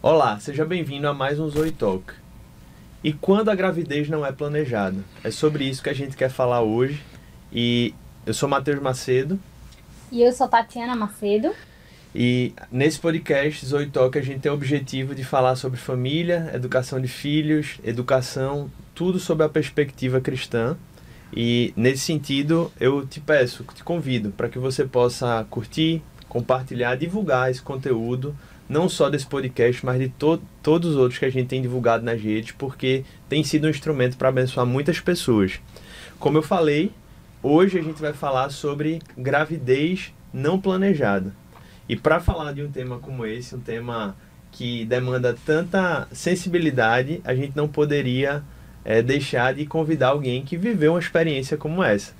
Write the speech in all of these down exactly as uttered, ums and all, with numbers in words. Olá, seja bem-vindo a mais um Zoe Talk. E quando a gravidez não é planejada? É sobre isso que a gente quer falar hoje. E eu sou Mateus Macedo. E eu sou Tatiana Macedo. E nesse podcast Zoe Talk a gente tem o objetivo de falar sobre família, educação de filhos, educação, tudo sob a perspectiva cristã. E nesse sentido eu te peço, te convido para que você possa curtir, compartilhar, divulgar esse conteúdo, não só desse podcast, mas de to- todos os outros que a gente tem divulgado nas redes, porque tem sido um instrumento para abençoar muitas pessoas. Como eu falei, hoje a gente vai falar sobre gravidez não planejada. E para falar de um tema como esse, um tema que demanda tanta sensibilidade, a gente não poderia é, deixar de convidar alguém que viveu uma experiência como essa.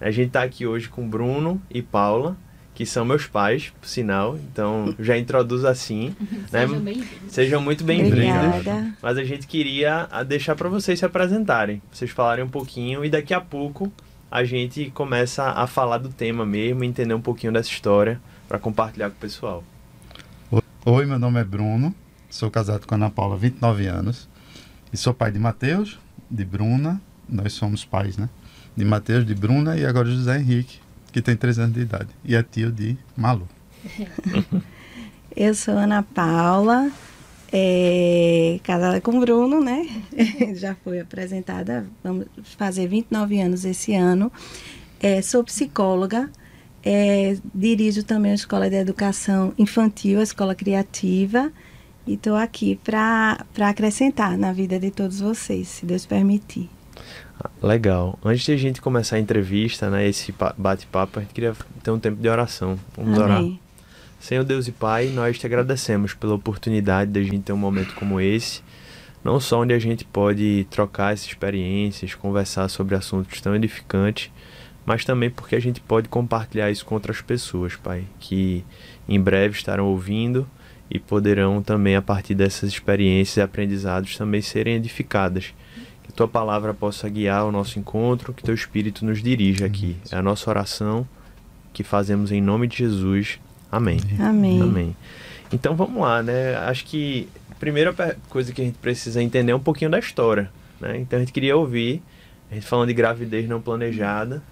A gente está aqui hoje com Bruno e Paula, que são meus pais, por sinal, então já introduzo assim. Né? Sejam bem-vindos. Sejam muito bem-vindos. Mas a gente queria deixar para vocês se apresentarem, vocês falarem um pouquinho e daqui a pouco a gente começa a falar do tema mesmo, entender um pouquinho dessa história para compartilhar com o pessoal. Oi, meu nome é Bruno, sou casado com a Ana Paula há vinte e nove anos e sou pai de Mateus, de Bruna, nós somos pais, né? De Mateus, de Bruna e agora José Henrique, que tem três anos de idade, e é tio de Malu. Eu sou Ana Paula, é, casada com o Bruno, né? Já foi apresentada, vamos fazer vinte e nove anos esse ano. É, sou psicóloga, é, dirijo também a Escola de Educação Infantil, a Escola Criativa, e estou aqui para acrescentar na vida de todos vocês, se Deus permitir. Legal. Antes de a gente começar a entrevista, né, esse bate-papo, a gente queria ter um tempo de oração. Vamos Amém. Orar. Senhor Deus e Pai, nós te agradecemos pela oportunidade de a gente ter um momento como esse, não só onde a gente pode trocar essas experiências, conversar sobre assuntos tão edificantes, mas também porque a gente pode compartilhar isso com outras pessoas, Pai, que em breve estarão ouvindo e poderão também, a partir dessas experiências e aprendizados, também serem edificadas. Tua palavra possa guiar o nosso encontro, que teu Espírito nos dirija aqui. É a nossa oração que fazemos em nome de Jesus. Amém. Amém. Amém. Então vamos lá, né? Acho que a primeira coisa que a gente precisa entender é um pouquinho da história, né? Então a gente queria ouvir, a gente falando de gravidez não planejada,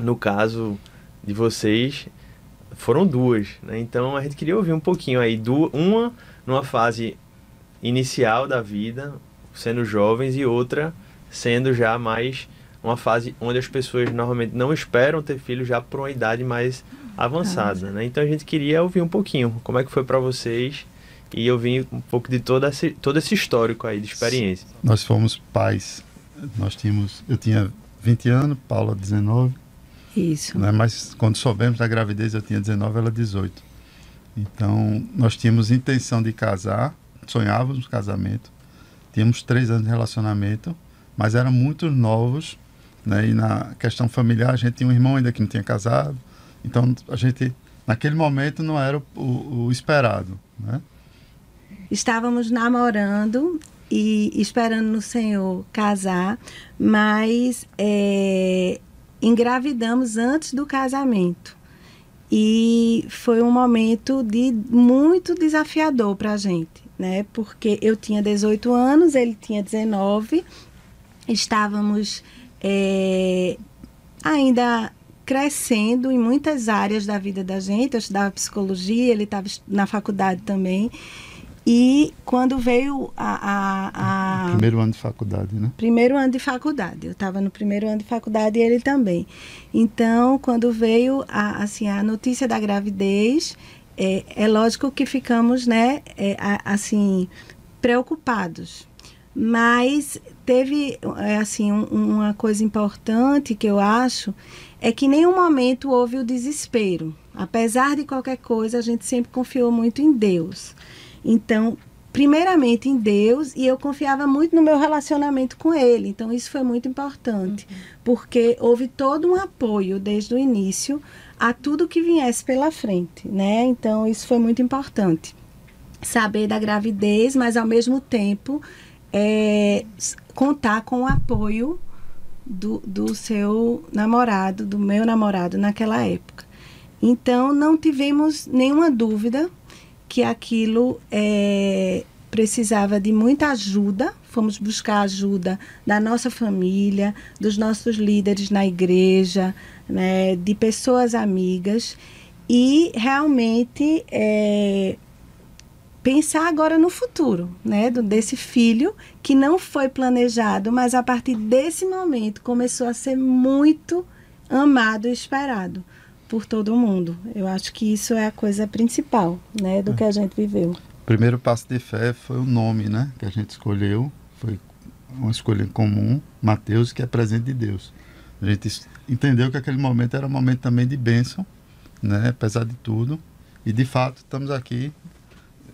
no caso de vocês, foram duas, né? Então a gente queria ouvir um pouquinho aí, duas, uma numa fase inicial da vida, sendo jovens, e outra sendo já mais uma fase onde as pessoas normalmente não esperam ter filho já por uma idade mais avançada, né? Então a gente queria ouvir um pouquinho como é que foi para vocês e ouvir um pouco de todo esse, todo esse histórico aí de experiência. Nós fomos pais, nós tínhamos, eu tinha vinte anos, Paula dezenove, isso, né? Mas quando soubemos da gravidez eu tinha dezenove, ela dezoito, então nós tínhamos intenção de casar, sonhávamos casamento. Tínhamos três anos de relacionamento, mas eram muito novos, né? E na questão familiar, a gente tinha um irmão ainda que não tinha casado. Então, a gente, naquele momento, não era o, o, o esperado, né? Estávamos namorando e esperando no Senhor casar, mas é, engravidamos antes do casamento. E foi um momento de, muito desafiador para a gente, né? Porque eu tinha dezoito anos, ele tinha dezenove, estávamos é, ainda crescendo em muitas áreas da vida da gente. Eu estudava psicologia, ele estava na faculdade também. E quando veio a... a, a... Primeiro ano de faculdade, né? Primeiro ano de faculdade. Eu estava no primeiro ano de faculdade e ele também. Então, quando veio a, assim, a notícia da gravidez, É, é lógico que ficamos, né, é, assim, preocupados. Mas teve, assim, um, uma coisa importante que eu acho, é que em nenhum momento houve o desespero. Apesar de qualquer coisa, a gente sempre confiou muito em Deus. Então, primeiramente em Deus, e eu confiava muito no meu relacionamento com ele. Então, isso foi muito importante, porque houve todo um apoio desde o início a tudo que viesse pela frente, né? Então, isso foi muito importante. Saber da gravidez, mas ao mesmo tempo é, contar com o apoio do, do seu namorado, do meu namorado naquela época. Então, não tivemos nenhuma dúvida que aquilo é, precisava de muita ajuda, fomos buscar ajuda da nossa família, dos nossos líderes na igreja, né, de pessoas amigas, e realmente é, pensar agora no futuro, né, desse filho que não foi planejado, mas a partir desse momento começou a ser muito amado e esperado por todo mundo. Eu acho que isso é a coisa principal, né, do que a gente viveu. O primeiro passo de fé foi o nome, né, que a gente escolheu, foi uma escolha comum, Mateus, que é presente de Deus. A gente entendeu que aquele momento era um momento também de bênção, né, apesar de tudo, e de fato estamos aqui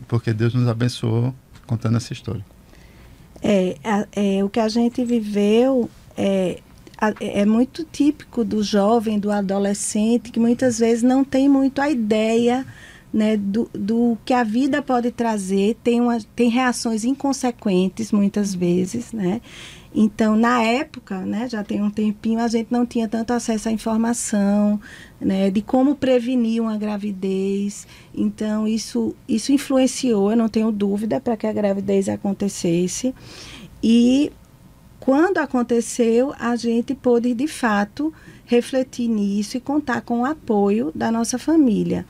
porque Deus nos abençoou contando essa história. É, é o que a gente viveu é é muito típico do jovem, do adolescente, que muitas vezes não tem muito a ideia, né, do, do que a vida pode trazer, tem, uma, tem reações inconsequentes muitas vezes, né? Então, na época, né, já tem um tempinho, a gente não tinha tanto acesso à informação, né, de como prevenir uma gravidez. Então, isso, isso influenciou, eu não tenho dúvida, para que a gravidez acontecesse. E quando aconteceu, a gente pôde, de fato, refletir nisso e contar com o apoio da nossa família.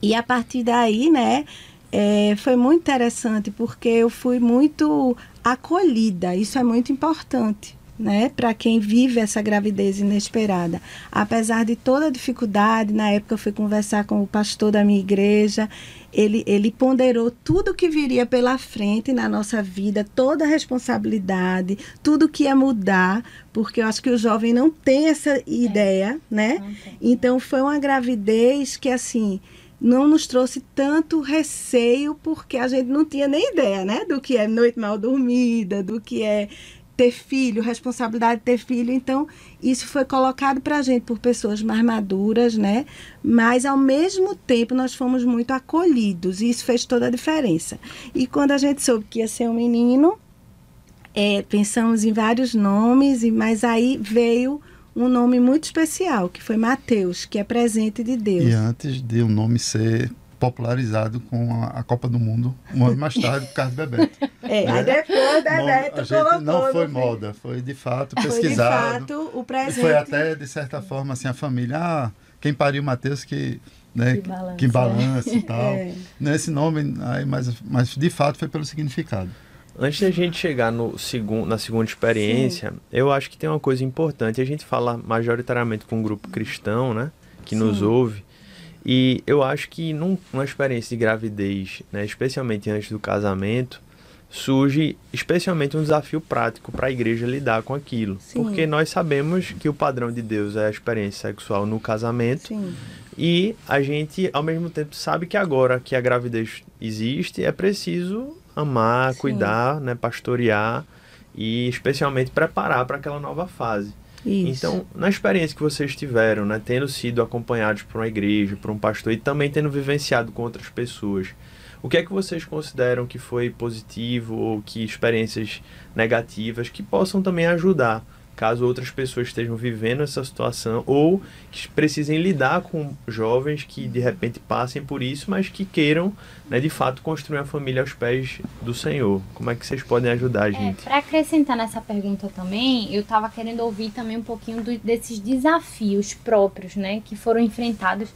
E a partir daí, né, é, foi muito interessante, porque eu fui muito acolhida, isso é muito importante, né, para quem vive essa gravidez inesperada. Apesar de toda a dificuldade, na época eu fui conversar com o pastor da minha igreja, ele, ele ponderou tudo que viria pela frente na nossa vida, toda a responsabilidade, tudo que ia mudar, porque eu acho que o jovem não tem essa ideia, né? Então foi uma gravidez que, assim, não nos trouxe tanto receio, porque a gente não tinha nem ideia, né, do que é noite mal dormida, do que é ter filho, responsabilidade de ter filho. Então, isso foi colocado para a gente por pessoas mais maduras, né? Mas, ao mesmo tempo, nós fomos muito acolhidos, e isso fez toda a diferença. E quando a gente soube que ia ser um menino, é, pensamos em vários nomes, mas aí veio um nome muito especial, que foi Mateus, que é presente de Deus. E antes de o nome ser popularizado com a, a Copa do Mundo, um ano mais tarde, por causa do Bebeto. É, é. Aí depois o Bebeto não, colocou. Não foi moda, foi de fato pesquisado. Foi de fato o presente. E foi até, de certa forma, assim, a família, ah, quem pariu Mateus, que, né, que balança e tal. É. Esse nome, aí, mas, mas de fato foi pelo significado. Antes da gente chegar no segun, na segunda experiência, sim, eu acho que tem uma coisa importante. A gente fala majoritariamente com um grupo cristão, né, que sim, nos ouve. E eu acho que num, numa experiência de gravidez, né, especialmente antes do casamento, surge especialmente um desafio prático para a igreja lidar com aquilo. Sim. Porque nós sabemos que o padrão de Deus é a experiência sexual no casamento. Sim. E a gente, ao mesmo tempo, sabe que agora que a gravidez existe, é preciso amar, sim, cuidar, né, pastorear e especialmente preparar para aquela nova fase. Isso. Então, na experiência que vocês tiveram, né, tendo sido acompanhados por uma igreja, por um pastor e também tendo vivenciado com outras pessoas, o que é que vocês consideram que foi positivo ou que experiências negativas que possam também ajudar, caso outras pessoas estejam vivendo essa situação ou que precisem lidar com jovens que de repente passem por isso, mas que queiram, né, de fato construir uma família aos pés do Senhor? Como é que vocês podem ajudar a gente? É, para acrescentar nessa pergunta também, eu estava querendo ouvir também um pouquinho do, desses desafios próprios, né, que foram enfrentados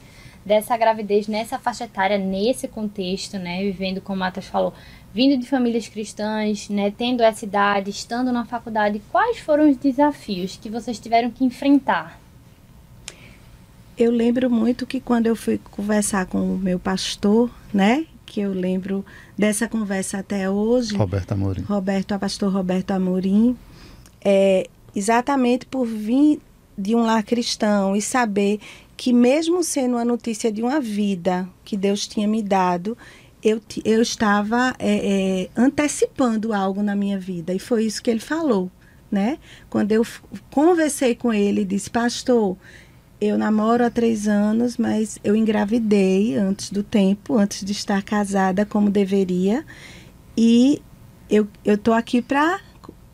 dessa gravidez nessa faixa etária, nesse contexto, né, vivendo, como o Matheus falou, vindo de famílias cristãs, né, tendo essa idade, estando na faculdade, quais foram os desafios que vocês tiveram que enfrentar? Eu lembro muito que quando eu fui conversar com o meu pastor, né, que eu lembro dessa conversa até hoje, Roberto Amorim, Roberto, pastor Roberto Amorim, é, exatamente por vir de um lar cristão e saber que mesmo sendo uma notícia de uma vida que Deus tinha me dado, eu, eu estava é, é, antecipando algo na minha vida. E foi isso que ele falou, né? Quando eu conversei com ele, disse, pastor, eu namoro há três anos, mas eu engravidei antes do tempo, antes de estar casada como deveria. E eu estou aqui para...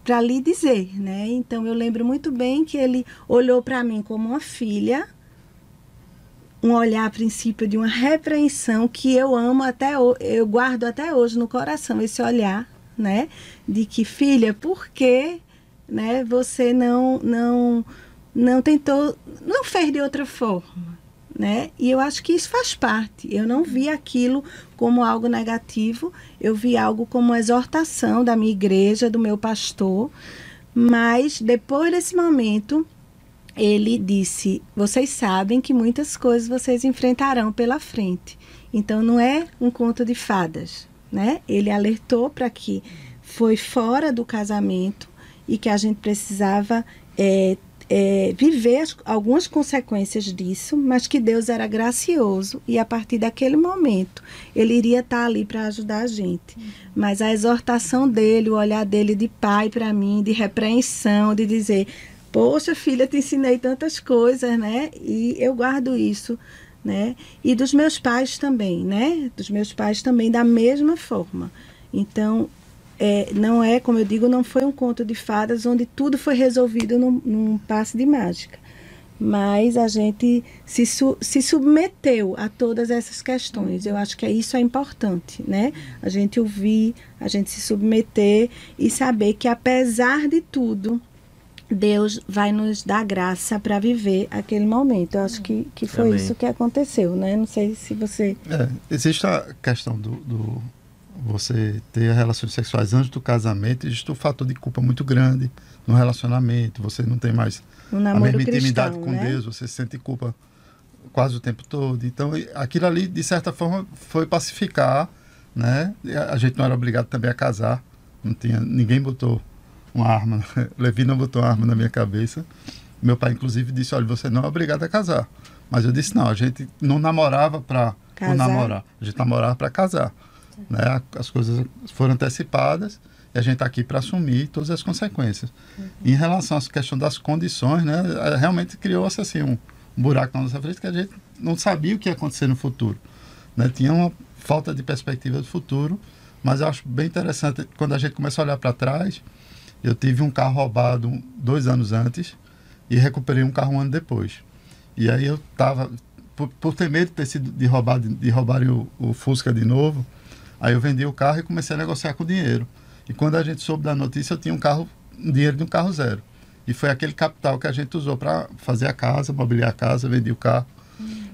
para lhe dizer, né? Então, eu lembro muito bem que ele olhou para mim como uma filha, um olhar a princípio de uma repreensão que eu amo até, eu guardo até hoje no coração, esse olhar, né, de que, filha, por que, né, você não, não, não tentou, não fez de outra forma, né? E eu acho que isso faz parte. Eu não vi aquilo como algo negativo, eu vi algo como uma exortação da minha igreja, do meu pastor. Mas depois desse momento, ele disse, vocês sabem que muitas coisas vocês enfrentarão pela frente. Então não é um conto de fadas, né? Ele alertou para que foi fora do casamento e que a gente precisava é, é, viver as, algumas consequências disso, mas que Deus era gracioso e a partir daquele momento ele iria estar ali para ajudar a gente. Uhum. Mas a exortação dele, o olhar dele de pai para mim, de repreensão, de dizer, poxa, filha, te ensinei tantas coisas, né? E eu guardo isso, né? E dos meus pais também, né? Dos meus pais também, da mesma forma. Então, é, não é, como eu digo, não foi um conto de fadas onde tudo foi resolvido num, num passe de mágica. Mas a gente se, su se submeteu a todas essas questões. Eu acho que isso é importante, né? A gente ouvir, a gente se submeter e saber que, apesar de tudo, Deus vai nos dar graça para viver aquele momento. Eu acho que, que foi Amém. Isso que aconteceu, né? Não sei se você... É, existe a questão do, do você ter relações sexuais antes do casamento. Existe um fator de culpa muito grande no relacionamento. Você não tem mais um a mesma cristão, intimidade com, né, Deus. Você sente culpa quase o tempo todo. Então, aquilo ali, de certa forma, foi pacificar, né? A gente não era obrigado também a casar. Não tinha, ninguém botou uma arma, Levi não botou uma arma na minha cabeça. Meu pai, inclusive, disse, olha, você não é obrigado a casar. Mas eu disse, não, a gente não namorava para namorar. A gente namorava para casar. Né? As coisas foram antecipadas e a gente está aqui para assumir todas as consequências. Uhum. Em relação à questão das condições, né, realmente criou-se assim, um buraco na nossa frente que a gente não sabia o que ia acontecer no futuro. Né? Tinha uma falta de perspectiva do futuro, mas eu acho bem interessante, quando a gente começa a olhar para trás... Eu tive um carro roubado dois anos antes e recuperei um carro um ano depois. E aí eu estava, por, por ter medo de ter sido de roubar, de, de roubarem o, o Fusca de novo, aí eu vendi o carro e comecei a negociar com o dinheiro. E quando a gente soube da notícia, eu tinha um carro, um dinheiro de um carro zero. E foi aquele capital que a gente usou para fazer a casa, mobiliar a casa, vendi o carro.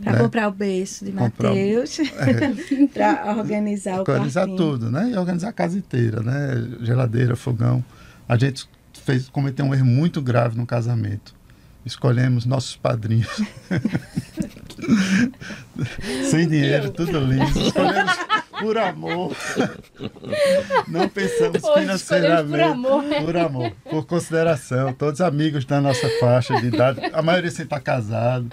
Para, né, comprar o berço de Mateus, é, para organizar o carro. Organizar quartinho. Tudo, né? E organizar a casa inteira, né? Geladeira, fogão. A gente fez, cometeu um erro muito grave no casamento. Escolhemos nossos padrinhos. Sem dinheiro, tudo lindo. Escolhemos por amor. Não pensamos financeiramente. Por amor. Por amor. Por consideração. Todos amigos da nossa faixa de idade. A maioria sem estar casado.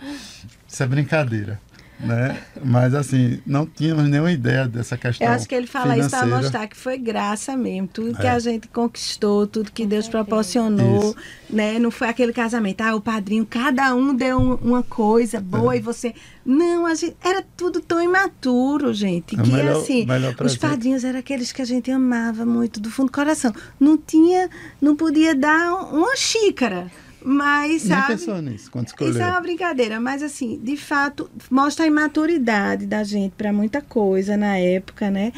Isso é brincadeira. Né? Mas assim, não tínhamos nenhuma ideia dessa questão. Eu acho que ele fala financeira. Isso para mostrar que foi graça mesmo, tudo é. Que a gente conquistou, tudo que Deus proporcionou, né? Não foi aquele casamento, ah, o padrinho, cada um deu um, uma coisa boa é. E você... Não, a gente, era tudo tão imaturo, gente, que melhor, assim, os padrinhos eram aqueles que a gente amava muito, do fundo do coração. Não tinha, não podia dar uma xícara. Mas, sabe, nem pensou nisso, quando escolheu. Isso é uma brincadeira, mas assim, de fato, mostra a imaturidade da gente para muita coisa na época, né?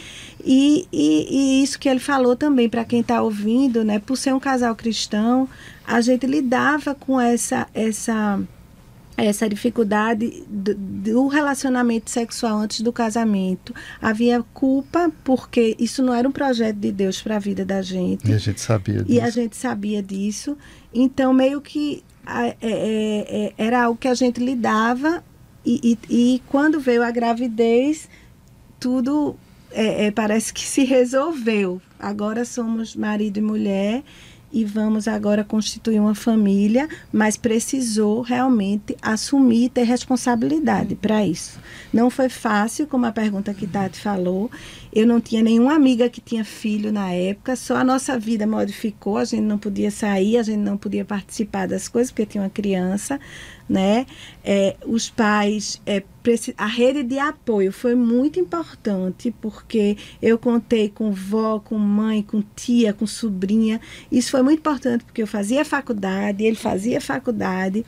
E, e, e isso que ele falou também, para quem está ouvindo, né? Por ser um casal cristão, a gente lidava com essa, essa, essa dificuldade do, do relacionamento sexual antes do casamento. Havia culpa, porque isso não era um projeto de Deus para a vida da gente. E a gente sabia disso. E a gente sabia disso. Então, meio que é, é, era algo que a gente lidava e, e, e quando veio a gravidez, tudo é, é, parece que se resolveu. Agora somos marido e mulher e vamos agora constituir uma família, mas precisou realmente assumir e ter responsabilidade para isso. Não foi fácil, como a pergunta que Tati falou. Eu não tinha nenhuma amiga que tinha filho na época, só a nossa vida modificou, a gente não podia sair, a gente não podia participar das coisas, porque tinha uma criança, né? É, os pais, é, a rede de apoio foi muito importante, porque eu contei com vó, com mãe, com tia, com sobrinha. Isso foi muito importante, porque eu fazia faculdade, ele fazia faculdade.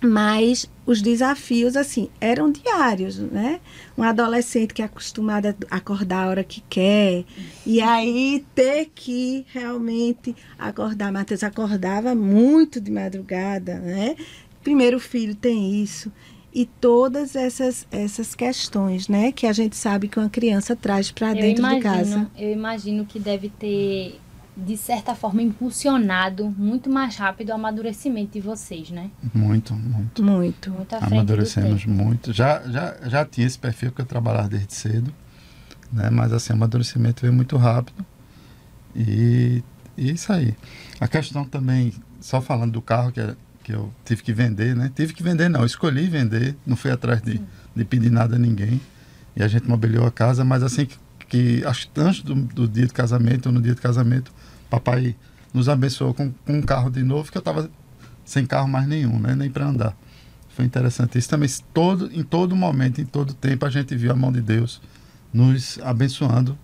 Mas os desafios, assim, eram diários, né? Um adolescente que é acostumado a acordar a hora que quer, e aí ter que realmente acordar. Mateus acordava muito de madrugada, né? Primeiro filho tem isso. E todas essas, essas questões, né? Que a gente sabe que uma criança traz para dentro imagino, de casa. Eu imagino que deve ter, de certa forma, impulsionado muito mais rápido o amadurecimento de vocês, né? Muito, muito. Muito. muito Amadurecemos muito. Já, já, já tinha esse perfil que eu trabalhava desde cedo, né? Mas assim, o amadurecimento veio muito rápido. E, e isso aí. A questão também, só falando do carro, que, que eu tive que vender, né? Tive que vender, não. Escolhi vender, não fui atrás de, de pedir nada a ninguém. E a gente mobiliou a casa, mas assim que, que antes do, do dia do casamento, ou no dia do casamento, papai nos abençoou com, com um carro de novo, que eu estava sem carro mais nenhum, né? Nem para andar. Foi interessante isso também. Todo, em todo momento, em todo tempo, a gente viu a mão de Deus nos abençoando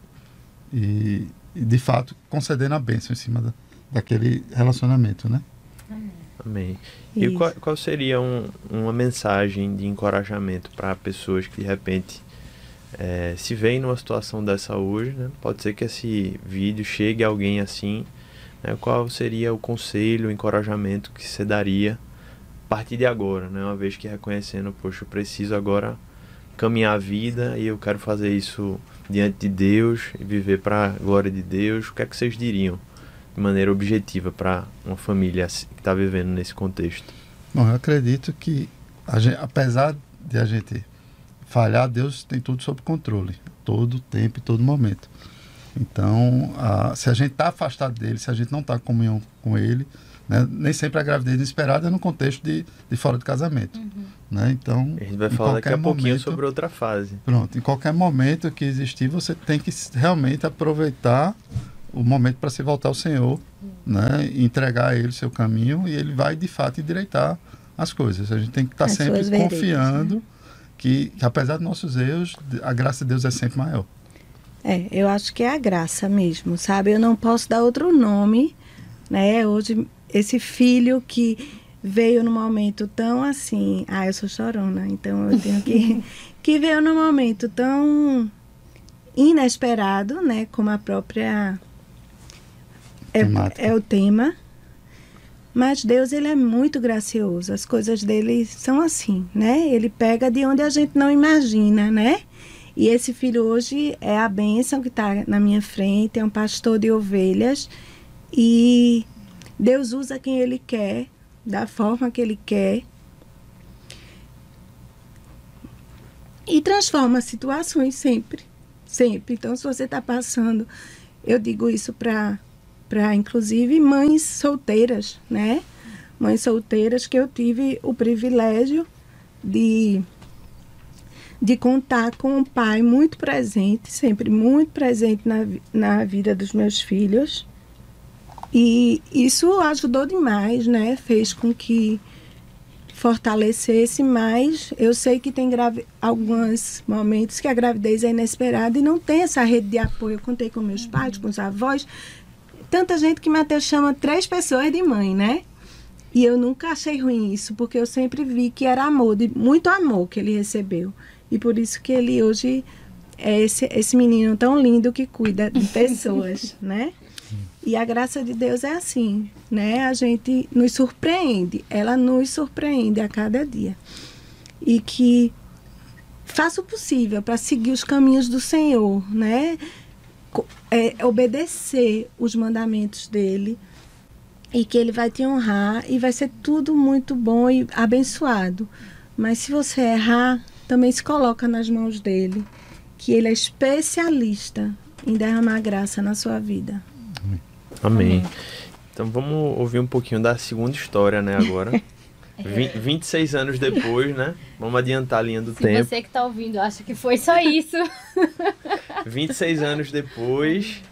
e, e de fato, concedendo a bênção em cima da, daquele relacionamento, né? Amém. Amém. E qual, qual seria um, uma mensagem de encorajamento para pessoas que, de repente, É, se vem numa situação dessa hoje, né? Pode ser que esse vídeo chegue a alguém assim, né? Qual seria o conselho, o encorajamento que você daria a partir de agora, né? Uma vez que reconhecendo, poxa, eu preciso agora caminhar a vida e eu quero fazer isso diante de Deus e viver para a glória de Deus. O que é que vocês diriam de maneira objetiva para uma família que está vivendo nesse contexto? Bom, eu acredito que a gente, apesar de a gente falhar, Deus tem tudo sob controle, todo tempo e todo momento. Então, a, se a gente está afastado dele, se a gente não está em comunhão com ele, né, nem sempre a gravidez inesperada é no contexto de, de fora de casamento. Uhum. Né? Então, a gente vai falar daqui a momento, pouquinho sobre outra fase. Pronto, em qualquer momento que existir, você tem que realmente aproveitar o momento para se voltar ao Senhor, uhum, né, entregar a ele o seu caminho, e ele vai, de fato, endireitar as coisas. A gente tem que estar tá sempre veredas, confiando, né? Que, que apesar dos nossos erros, a graça de Deus é sempre maior. É, eu acho que é a graça mesmo, sabe? Eu não posso dar outro nome, né? Hoje, esse filho que veio num momento tão assim... Ah, eu sou chorona, então eu tenho que... que veio num momento tão inesperado, né? Como a própria... É, é o tema. Mas Deus, ele é muito gracioso. As coisas dele são assim, né? Ele pega de onde a gente não imagina, né? E esse filho hoje é a bênção que está na minha frente, é um pastor de ovelhas. E Deus usa quem ele quer, da forma que ele quer. E transforma situações sempre, sempre. Então, se você está passando, eu digo isso para... para, inclusive, mães solteiras, né? Mães solteiras que eu tive o privilégio de, de contar com um pai muito presente, sempre muito presente na, na vida dos meus filhos. E isso ajudou demais, né? Fez com que fortalecesse, mas eu sei que tem grave, alguns momentos que a gravidez é inesperada e não tem essa rede de apoio. Eu contei com meus pais, com os avós, tanta gente que Mateus chama três pessoas de mãe, né? E eu nunca achei ruim isso, porque eu sempre vi que era amor, de muito amor que ele recebeu. E por isso que ele hoje é esse, esse menino tão lindo que cuida de pessoas, né? E a graça de Deus é assim, né? A gente nos surpreende, ela nos surpreende a cada dia. E que faça o possível para seguir os caminhos do Senhor, né? É, obedecer os mandamentos dele, e que ele vai te honrar e vai ser tudo muito bom e abençoado. Mas se você errar, também se coloca nas mãos dele, que ele é especialista em derramar graça na sua vida. Amém. Amém. Então vamos ouvir um pouquinho da segunda história, né, agora. vinte, vinte e seis anos depois, né? Vamos adiantar a linha do Se tempo. Você que está ouvindo acha que foi só isso. vinte e seis anos depois...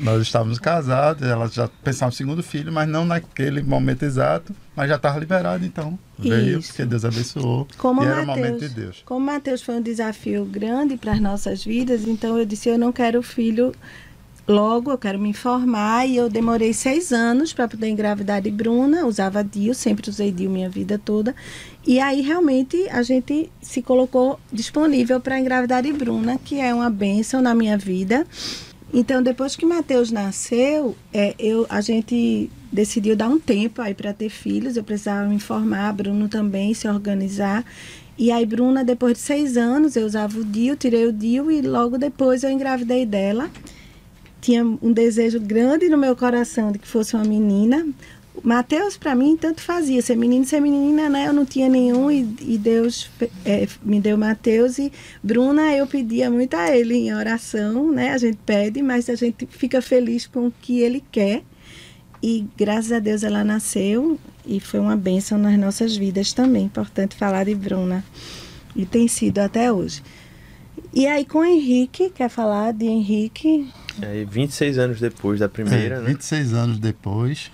Nós estávamos casados, ela já pensava no segundo filho, mas não naquele momento exato, mas já estava liberado, então. Isso. Veio, porque Deus abençoou, como e Mateus, era o momento de Deus. Como Mateus foi um desafio grande para as nossas vidas, então eu disse, eu não quero filho Logo, eu quero me informar, e eu demorei seis anos para poder engravidar de Bruna, usava D I U, sempre usei D I U minha vida toda. E aí, realmente, a gente se colocou disponível para engravidar de Bruna, que é uma bênção na minha vida. Então, depois que Mateus nasceu, é, eu, a gente decidiu dar um tempo aí para ter filhos, eu precisava me informar, Bruno também, se organizar. E aí, Bruna, depois de seis anos, eu usava o D I U, tirei o D I U e logo depois eu engravidei dela. Tinha um desejo grande no meu coração de que fosse uma menina. Mateus, para mim, tanto fazia, ser menino, ser menina, né? Eu não tinha nenhum e, e Deus é, me deu Mateus. E Bruna, eu pedia muito a ele em oração, né? A gente pede, mas a gente fica feliz com o que ele quer. E graças a Deus ela nasceu e foi uma bênção nas nossas vidas também. Importante falar de Bruna. E tem sido até hoje. E aí com o Henrique, quer falar de Henrique? E aí, vinte e seis anos depois da primeira, é, né? vinte e seis anos depois.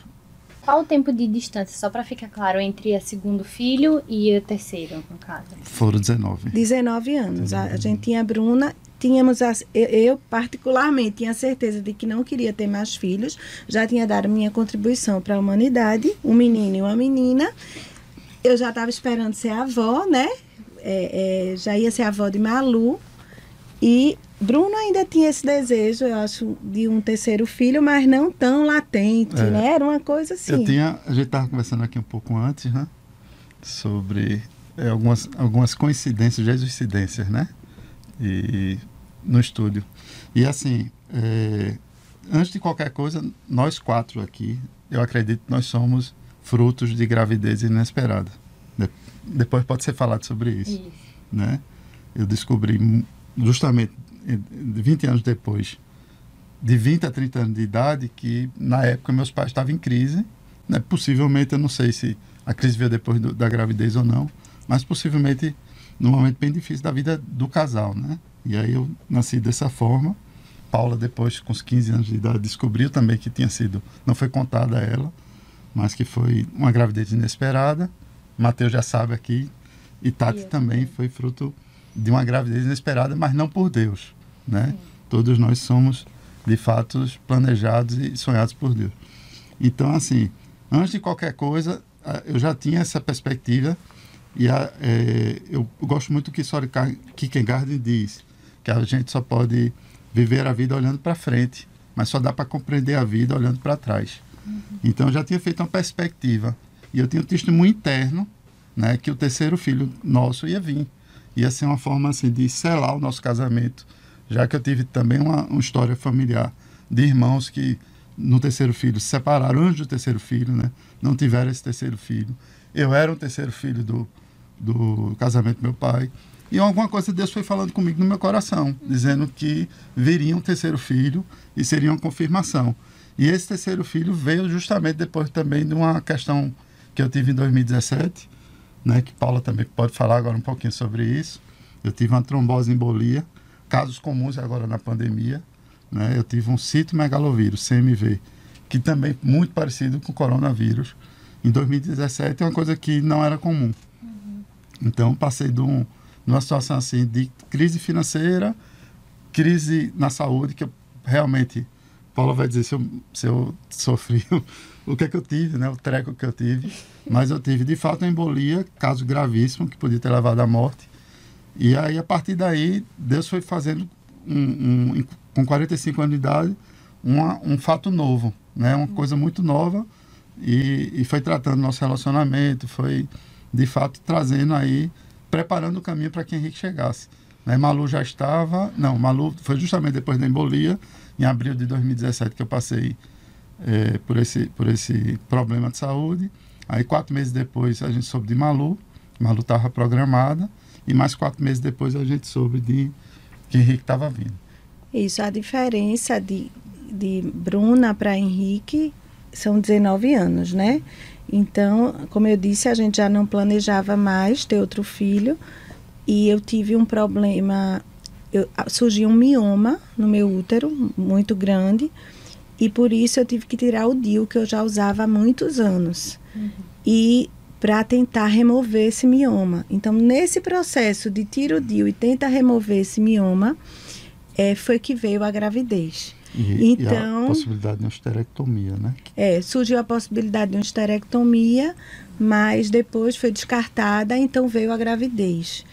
Qual o tempo de distância, só para ficar claro, entre o segundo filho e o terceiro, no caso? Foram dezenove. dezenove anos. dezenove. A, a gente tinha a Bruna, tínhamos a, eu, eu particularmente tinha certeza de que não queria ter mais filhos, já tinha dado minha contribuição para a humanidade, um menino e uma menina. Eu já estava esperando ser avó, né? É, é, já ia ser avó de Malu. E Bruno ainda tinha esse desejo, eu acho, de um terceiro filho, mas não tão latente, é, né? Era uma coisa assim. Eu tinha, a gente estava conversando aqui um pouco antes, né? Sobre é, algumas, algumas coincidências, jesuscidências, né? E, no estúdio. E assim, é, antes de qualquer coisa, nós quatro aqui, eu acredito que nós somos frutos de gravidez inesperada. De, depois pode ser falado sobre isso, isso, né? Eu descobri... justamente vinte anos depois, de vinte a trinta anos de idade, que na época meus pais estavam em crise, né? Possivelmente, eu não sei se a crise veio depois do, da gravidez ou não, mas possivelmente num momento bem difícil da vida do casal, né? E aí eu nasci dessa forma. Paula, depois, com os quinze anos de idade, descobriu também que tinha sido, não foi contada a ela, mas que foi uma gravidez inesperada. Mateus já sabe aqui, e Tati e também foi fruto de uma gravidez inesperada, mas não por Deus, né? Sim. Todos nós somos, de fato, planejados e sonhados por Deus. Então, assim, antes de qualquer coisa, eu já tinha essa perspectiva, e a, é, eu gosto muito do que Kierkegaard diz, que a gente só pode viver a vida olhando para frente, mas só dá para compreender a vida olhando para trás. Uhum. Então, eu já tinha feito uma perspectiva, e eu tinha um testemunho interno, né, que o terceiro filho nosso ia vir. Ia ser uma forma assim, de selar o nosso casamento, já que eu tive também uma, uma história familiar de irmãos que no terceiro filho se separaram antes do terceiro filho, né? Não tiveram esse terceiro filho. Eu era o terceiro filho do, do casamento do meu pai. E alguma coisa Deus foi falando comigo no meu coração, dizendo que viria um terceiro filho e seria uma confirmação. E esse terceiro filho veio justamente depois também de uma questão que eu tive em dois mil e dezessete, né, que Paula também pode falar agora um pouquinho sobre isso. Eu tive uma trombose embolia, casos comuns agora na pandemia, né? Eu tive um citomegalovírus, C M V, que também é muito parecido com o coronavírus. Em dois mil e dezessete é uma coisa que não era comum. Uhum. Então, passei de um, numa situação assim de crise financeira, crise na saúde, que eu realmente... Paula vai dizer se eu, se eu sofri... o que é que eu tive, né? O treco que eu tive. Mas eu tive, de fato, uma embolia, caso gravíssimo, que podia ter levado à morte. E aí, a partir daí, Deus foi fazendo, um, um, com quarenta e cinco anos de idade, uma, um fato novo, né? Uma coisa muito nova. E, e foi tratando nosso relacionamento, foi, de fato, trazendo aí, preparando o caminho para que Henrique chegasse. Né? Malu já estava... Não, Malu foi justamente depois da embolia, em abril de dois mil e dezessete, que eu passei... É, por, esse, por esse problema de saúde. Aí quatro meses depois a gente soube de Malu, Malu estava programada, e mais quatro meses depois a gente soube de que Henrique estava vindo. Isso, a diferença de, de Bruna para Henrique são dezenove anos, né? Então, como eu disse, a gente já não planejava mais ter outro filho, e eu tive um problema, eu, surgiu um mioma no meu útero, muito grande, e por isso eu tive que tirar o D I U, que eu já usava há muitos anos. Uhum. E para tentar remover esse mioma. Então, nesse processo de tiro o D I U e tenta remover esse mioma, é, foi que veio a gravidez. E, então, e a possibilidade de uma esterectomia, né? É, surgiu a possibilidade de uma esterectomia, mas depois foi descartada, então veio a gravidez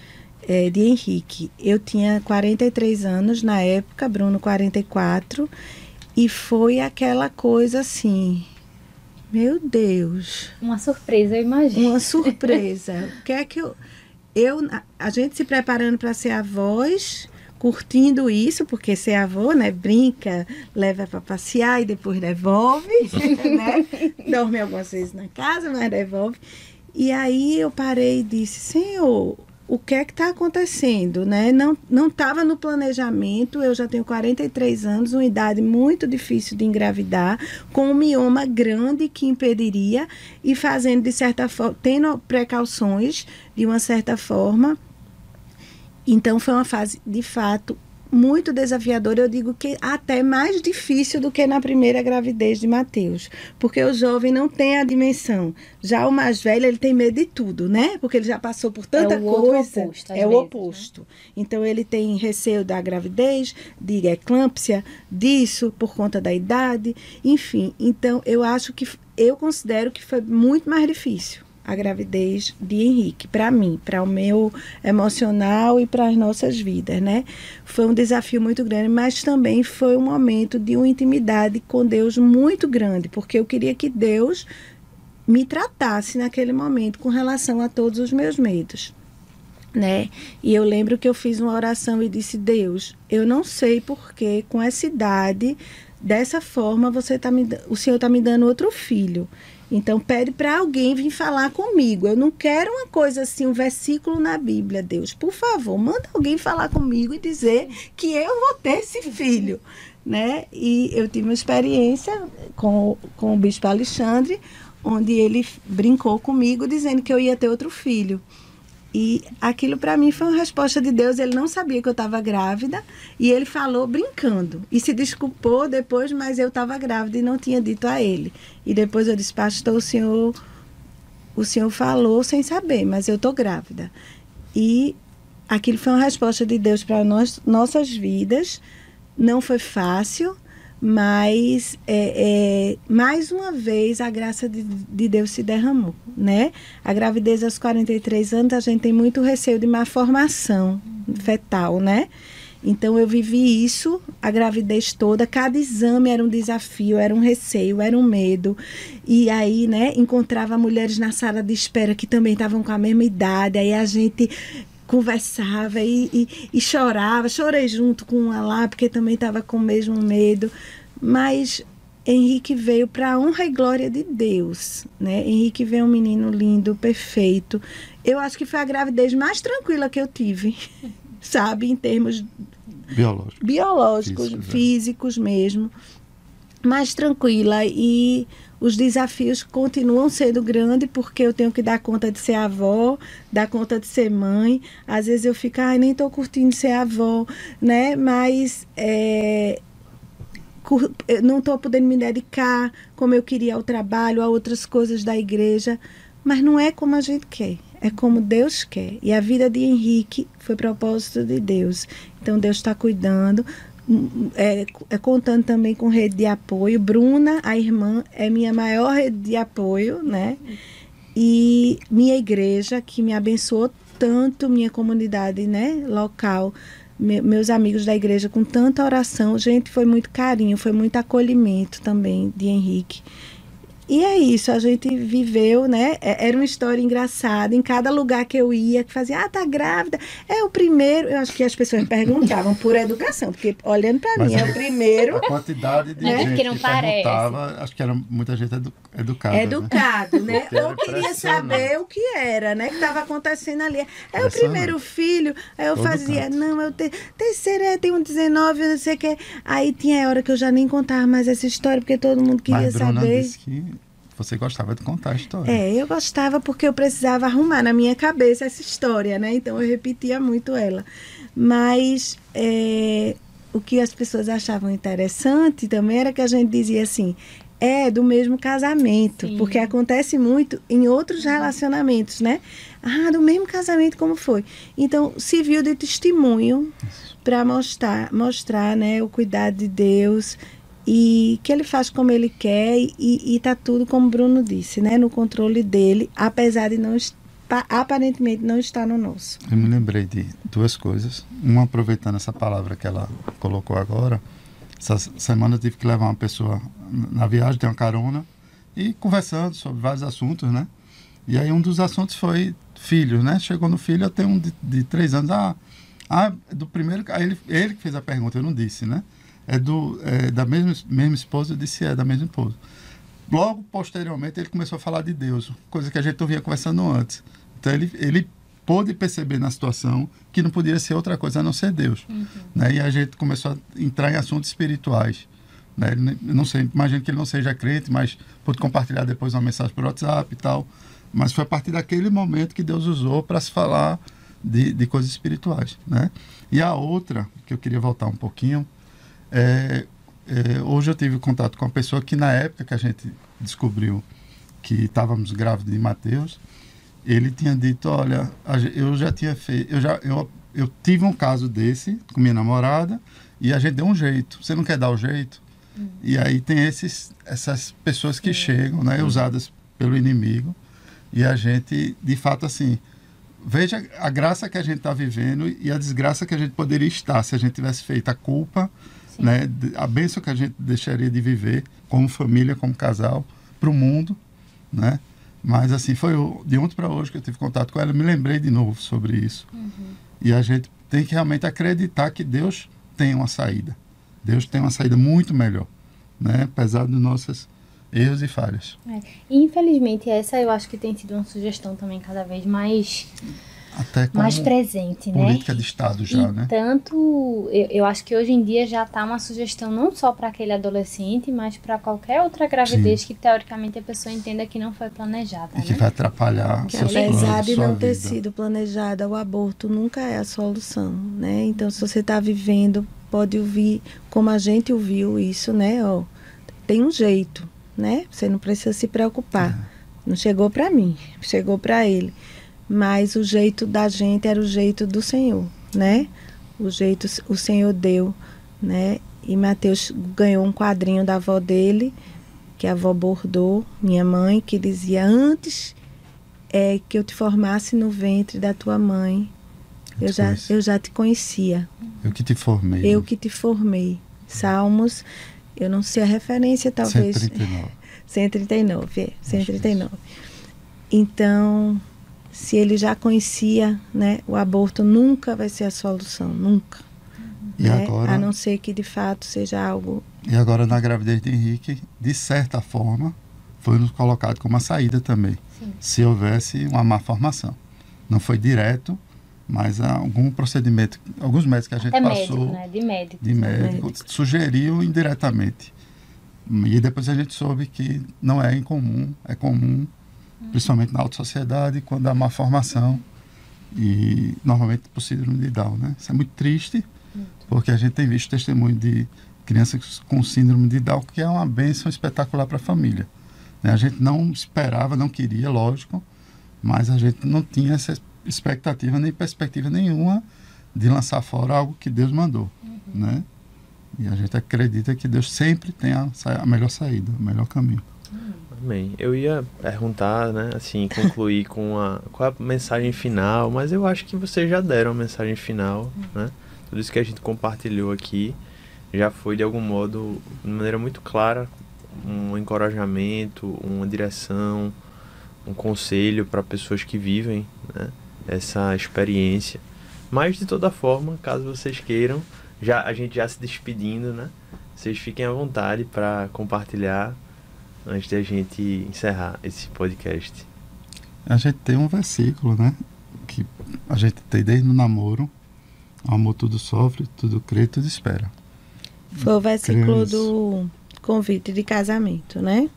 é, de Henrique. Eu tinha quarenta e três anos na época, Bruno quarenta e quatro, e foi aquela coisa assim... Meu Deus! Uma surpresa, eu imagino. Uma surpresa. O que é que eu... eu a gente se preparando para ser avós... curtindo isso, porque ser avô, né, brinca, leva para passear e depois devolve, né, dorme algumas vezes na casa, mas devolve. E aí eu parei e disse, Senhor, o que é que está acontecendo, né? Não não estava no planejamento, eu já tenho quarenta e três anos, uma idade muito difícil de engravidar, com um mioma grande que impediria e fazendo de certa forma, tendo precauções de uma certa forma. Então, foi uma fase, de fato, muito desafiadora. Eu digo que até mais difícil do que na primeira gravidez de Mateus. Porque o jovem não tem a dimensão. Já o mais velho, ele tem medo de tudo, né? Porque ele já passou por tanta coisa. É o oposto. É o oposto. Então, ele tem receio da gravidez, de eclâmpsia, disso, por conta da idade. Enfim, então, eu acho que... Eu considero que foi muito mais difícil a gravidez de Henrique, para mim, para o meu emocional e para as nossas vidas, né? Foi um desafio muito grande, mas também foi um momento de uma intimidade com Deus muito grande, porque eu queria que Deus me tratasse naquele momento com relação a todos os meus medos, né? E eu lembro que eu fiz uma oração e disse, Deus, eu não sei porque com essa idade, dessa forma, você tá me, o Senhor está me dando outro filho. Então, pede para alguém vir falar comigo. Eu não quero uma coisa assim, um versículo na Bíblia, Deus. Por favor, manda alguém falar comigo e dizer que eu vou ter esse filho, né? E eu tive uma experiência com, com o Bispo Alexandre, onde ele brincou comigo dizendo que eu ia ter outro filho. E aquilo para mim foi uma resposta de Deus. Ele não sabia que eu estava grávida e ele falou brincando e se desculpou depois, mas eu estava grávida e não tinha dito a ele. E depois eu disse, pastor, o senhor, o senhor falou sem saber, mas eu estou grávida. E aquilo foi uma resposta de Deus para nossas vidas. Não foi fácil, mas é, é, mais uma vez a graça de, de Deus se derramou, né? A gravidez aos quarenta e três anos, a gente tem muito receio de má formação fetal, né? Então eu vivi isso, a gravidez toda, cada exame era um desafio, era um receio, era um medo. E aí, né, encontrava mulheres na sala de espera que também estavam com a mesma idade, aí a gente... conversava e, e, e chorava, chorei junto com uma lá, porque também estava com o mesmo medo, mas Henrique veio para a honra e glória de Deus, né? Henrique veio um menino lindo, perfeito, eu acho que foi a gravidez mais tranquila que eu tive, sabe, em termos biológico. biológicos, Físico, físicos é. mesmo, mais tranquila e... Os desafios continuam sendo grandes porque eu tenho que dar conta de ser avó, dar conta de ser mãe. Às vezes eu fico, ai, nem estou curtindo ser avó, né? Mas é, eu não estou podendo me dedicar como eu queria ao trabalho, a outras coisas da igreja. Mas não é como a gente quer, é como Deus quer. E a vida de Henrique foi propósito de Deus. Então Deus está cuidando. É, é, contando também com rede de apoio. Bruna, a irmã, é minha maior rede de apoio, né? E minha igreja, que me abençoou tanto, minha comunidade, né, local, me, meus amigos da igreja, com tanta oração. Gente, foi muito carinho, foi muito acolhimento também de Henrique. E é isso, a gente viveu, né? Era uma história engraçada. Em cada lugar que eu ia, que fazia, ah, tá grávida. É o primeiro. Eu acho que as pessoas perguntavam por educação, porque olhando para mim, é o primeiro. A quantidade de gente que não parece. Acho que era muita gente edu educada. Educado, né? né? Eu queria saber o que era, né? Que estava acontecendo ali. É o primeiro filho. Aí eu fazia, não, eu tenho. Terceiro é, tem um dezenove, não sei o que. Aí tinha a hora que eu já nem contava mais essa história, porque todo mundo queria saber. Mas Bruna disse que você gostava de contar a história. É, eu gostava porque eu precisava arrumar na minha cabeça essa história, né? Então eu repetia muito ela. Mas é, o que as pessoas achavam interessante também era que a gente dizia assim, É, do mesmo casamento. Sim. Porque acontece muito em outros relacionamentos, né? Ah, do mesmo casamento, como foi? Então, se viu de testemunho para mostrar, mostrar, né, o cuidado de Deus e que Ele faz como Ele quer e está tudo, como o Bruno disse, né, no controle dEle, apesar de não aparentemente não estar no nosso. Eu me lembrei de duas coisas. Uma, aproveitando essa palavra que ela colocou agora. Essa semana eu tive que levar uma pessoa na viagem, tem uma carona, e conversando sobre vários assuntos, né? E aí um dos assuntos foi filhos, né? Chegou no filho, eu tenho um de, de três anos. Ah, ah, do primeiro... Ele, ele que fez a pergunta, eu não disse, né? É, do, é da mesma, mesma esposa? Eu disse, é da mesma esposa. Logo, posteriormente, ele começou a falar de Deus, coisa que a gente não vinha conversando antes. Então, ele... ele pôde perceber na situação que não podia ser outra coisa a não ser Deus. Uhum. Né? E a gente começou a entrar em assuntos espirituais. Né? Eu não sei, imagino que ele não seja crente, mas pôde compartilhar depois uma mensagem por WhatsApp e tal. Mas foi a partir daquele momento que Deus usou para se falar de, de coisas espirituais. Né? E a outra, que eu queria voltar um pouquinho, é, é, hoje eu tive contato com uma pessoa que na época que a gente descobriu que estávamos grávidos de Mateus, ele tinha dito, olha, eu já tinha feito, eu já eu, eu tive um caso desse com minha namorada e a gente deu um jeito. Você não quer dar o jeito? Uhum. E aí tem esses essas pessoas que uhum. chegam, né, usadas pelo inimigo, e a gente de fato assim, veja a graça que a gente está vivendo e a desgraça que a gente poderia estar se a gente tivesse feito a culpa, sim, né, a bênção que a gente deixaria de viver como família, como casal, para o mundo, né? Mas, assim, foi de ontem para hoje que eu tive contato com ela. Eu me lembrei de novo sobre isso. Uhum. E a gente tem que realmente acreditar que Deus tem uma saída. Deus tem uma saída muito melhor, né? Apesar dos nossos erros e falhas. É. E, infelizmente, essa eu acho que tem sido uma sugestão também cada vez mais, até mais presente, né? Política de Estado já, e né? Tanto, eu, eu acho que hoje em dia já está uma sugestão não só para aquele adolescente, mas para qualquer outra gravidez, sim, que teoricamente a pessoa entenda que não foi planejada. E né? que vai atrapalhar que seus planos, apesar de não ter sido planejada, o aborto nunca é a solução, né? Então, se você está vivendo, pode ouvir, como a gente ouviu isso, né? Ó, tem um jeito, né? Você não precisa se preocupar. É. Não chegou para mim, chegou para ele. Mas o jeito da gente era o jeito do Senhor, né? O jeito o Senhor deu, né? E Mateus ganhou um quadrinho da avó dele, que a avó bordou, minha mãe, que dizia, antes é, que eu te formasse no ventre da tua mãe, eu, eu, já, eu já te conhecia. Eu que te formei. Eu que te formei. Salmos, eu não sei a referência, talvez... cento e trinta e nove. cento e trinta e nove, é, cento e trinta e nove. Então... se ele já conhecia, né, o aborto nunca vai ser a solução, nunca. E né? agora, a não ser que de fato seja algo... E agora na gravidez de Henrique, de certa forma, foi nos colocado como uma saída também, sim, se houvesse uma má formação. Não foi direto, mas algum procedimento, alguns médicos que a gente até passou... Médico, né? De médico. De médico, médico. Sugeriu indiretamente. E depois a gente soube que não é incomum, é comum... principalmente na alta sociedade, quando há má formação e normalmente por síndrome de Down, né? Isso é muito triste, porque a gente tem visto testemunho de crianças com síndrome de Down, que é uma bênção espetacular para a família, né? A gente não esperava, não queria, lógico, mas a gente não tinha essa expectativa nem perspectiva nenhuma de lançar fora algo que Deus mandou, uhum, né? E a gente acredita que Deus sempre tem a, a melhor saída, o melhor caminho. Bem, eu ia perguntar, né, assim, concluir com a, com a mensagem final, mas eu acho que vocês já deram a mensagem final, né? Tudo isso que a gente compartilhou aqui já foi, de algum modo, de maneira muito clara, um encorajamento, uma direção, um conselho para pessoas que vivem, né, essa experiência. Mas, de toda forma, caso vocês queiram, já, a gente já se despedindo, né? Vocês fiquem à vontade para compartilhar antes de a gente encerrar esse podcast. A gente tem um versículo, né, que a gente tem desde o namoro: o amor tudo sofre, tudo crê, tudo espera. Foi o versículo Cremos. do convite de casamento, né?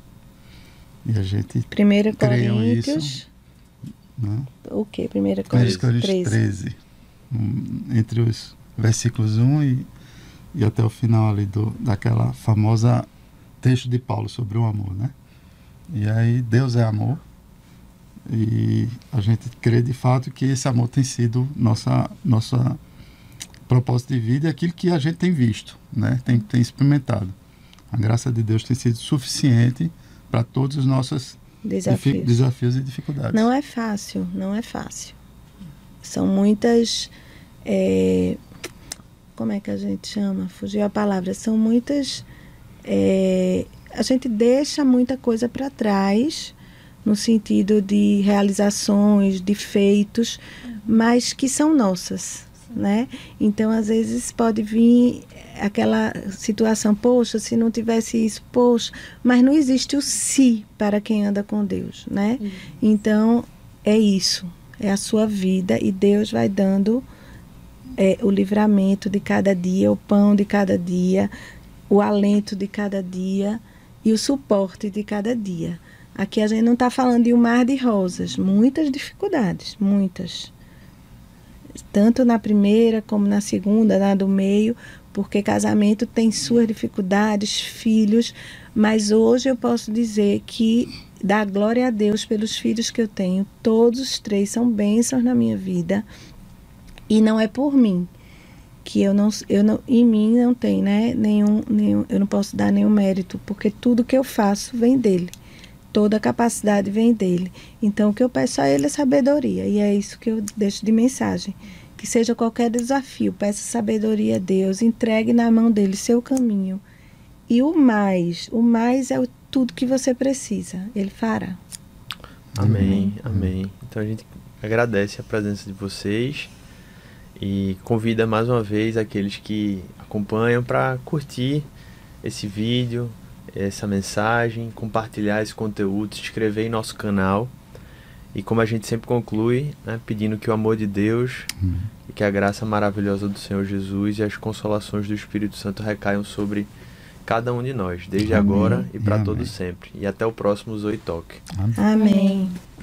E a gente primeiro Coríntios, né? O que? primeiro Coríntios treze. Entre os versículos um e, e até o final ali do, daquela famosa texto de Paulo sobre o amor, né? E aí Deus é amor, e a gente crê de fato que esse amor tem sido nossa nossa propósito de vida, e aquilo que a gente tem visto, né? Tem tem experimentado. A graça de Deus tem sido suficiente para todos os nossos desafios. desafios e dificuldades. Não é fácil, não é fácil. São muitas... É, como é que a gente chama? Fugiu a palavra. São muitas... É, a gente deixa muita coisa para trás, no sentido de realizações, de feitos, mas que são nossas, né? Então, às vezes, pode vir aquela situação, poxa, se não tivesse isso, poxa, mas não existe o se para quem anda com Deus, né? Uhum. Então, é isso, é a sua vida, e Deus vai dando é, o livramento de cada dia, o pão de cada dia, o alento de cada dia e o suporte de cada dia. Aqui a gente não está falando de um mar de rosas, muitas dificuldades, muitas. Tanto na primeira como na segunda, na do meio, porque casamento tem suas dificuldades, filhos, mas hoje eu posso dizer que dá glória a Deus pelos filhos que eu tenho. Todos os três são bênçãos na minha vida, e não é por mim, que eu não, eu não em mim não tem, né, nenhum, nenhum, eu não posso dar nenhum mérito, porque tudo que eu faço vem dele, toda a capacidade vem dele. Então, o que eu peço a ele é sabedoria, e é isso que eu deixo de mensagem. Que seja qualquer desafio, peça sabedoria a Deus, entregue na mão dele seu caminho. E o mais, o mais é o, tudo que você precisa, ele fará. Amém, amém. Então a gente agradece a presença de vocês e convida mais uma vez aqueles que acompanham para curtir esse vídeo, essa mensagem, compartilhar esse conteúdo, se inscrever em nosso canal. E como a gente sempre conclui, né, pedindo que o amor de Deus, hum. e que a graça maravilhosa do Senhor Jesus e as consolações do Espírito Santo recaiam sobre cada um de nós, desde amém. Agora e para todo sempre. E até o próximo Zoe Talk. Amém. Amém.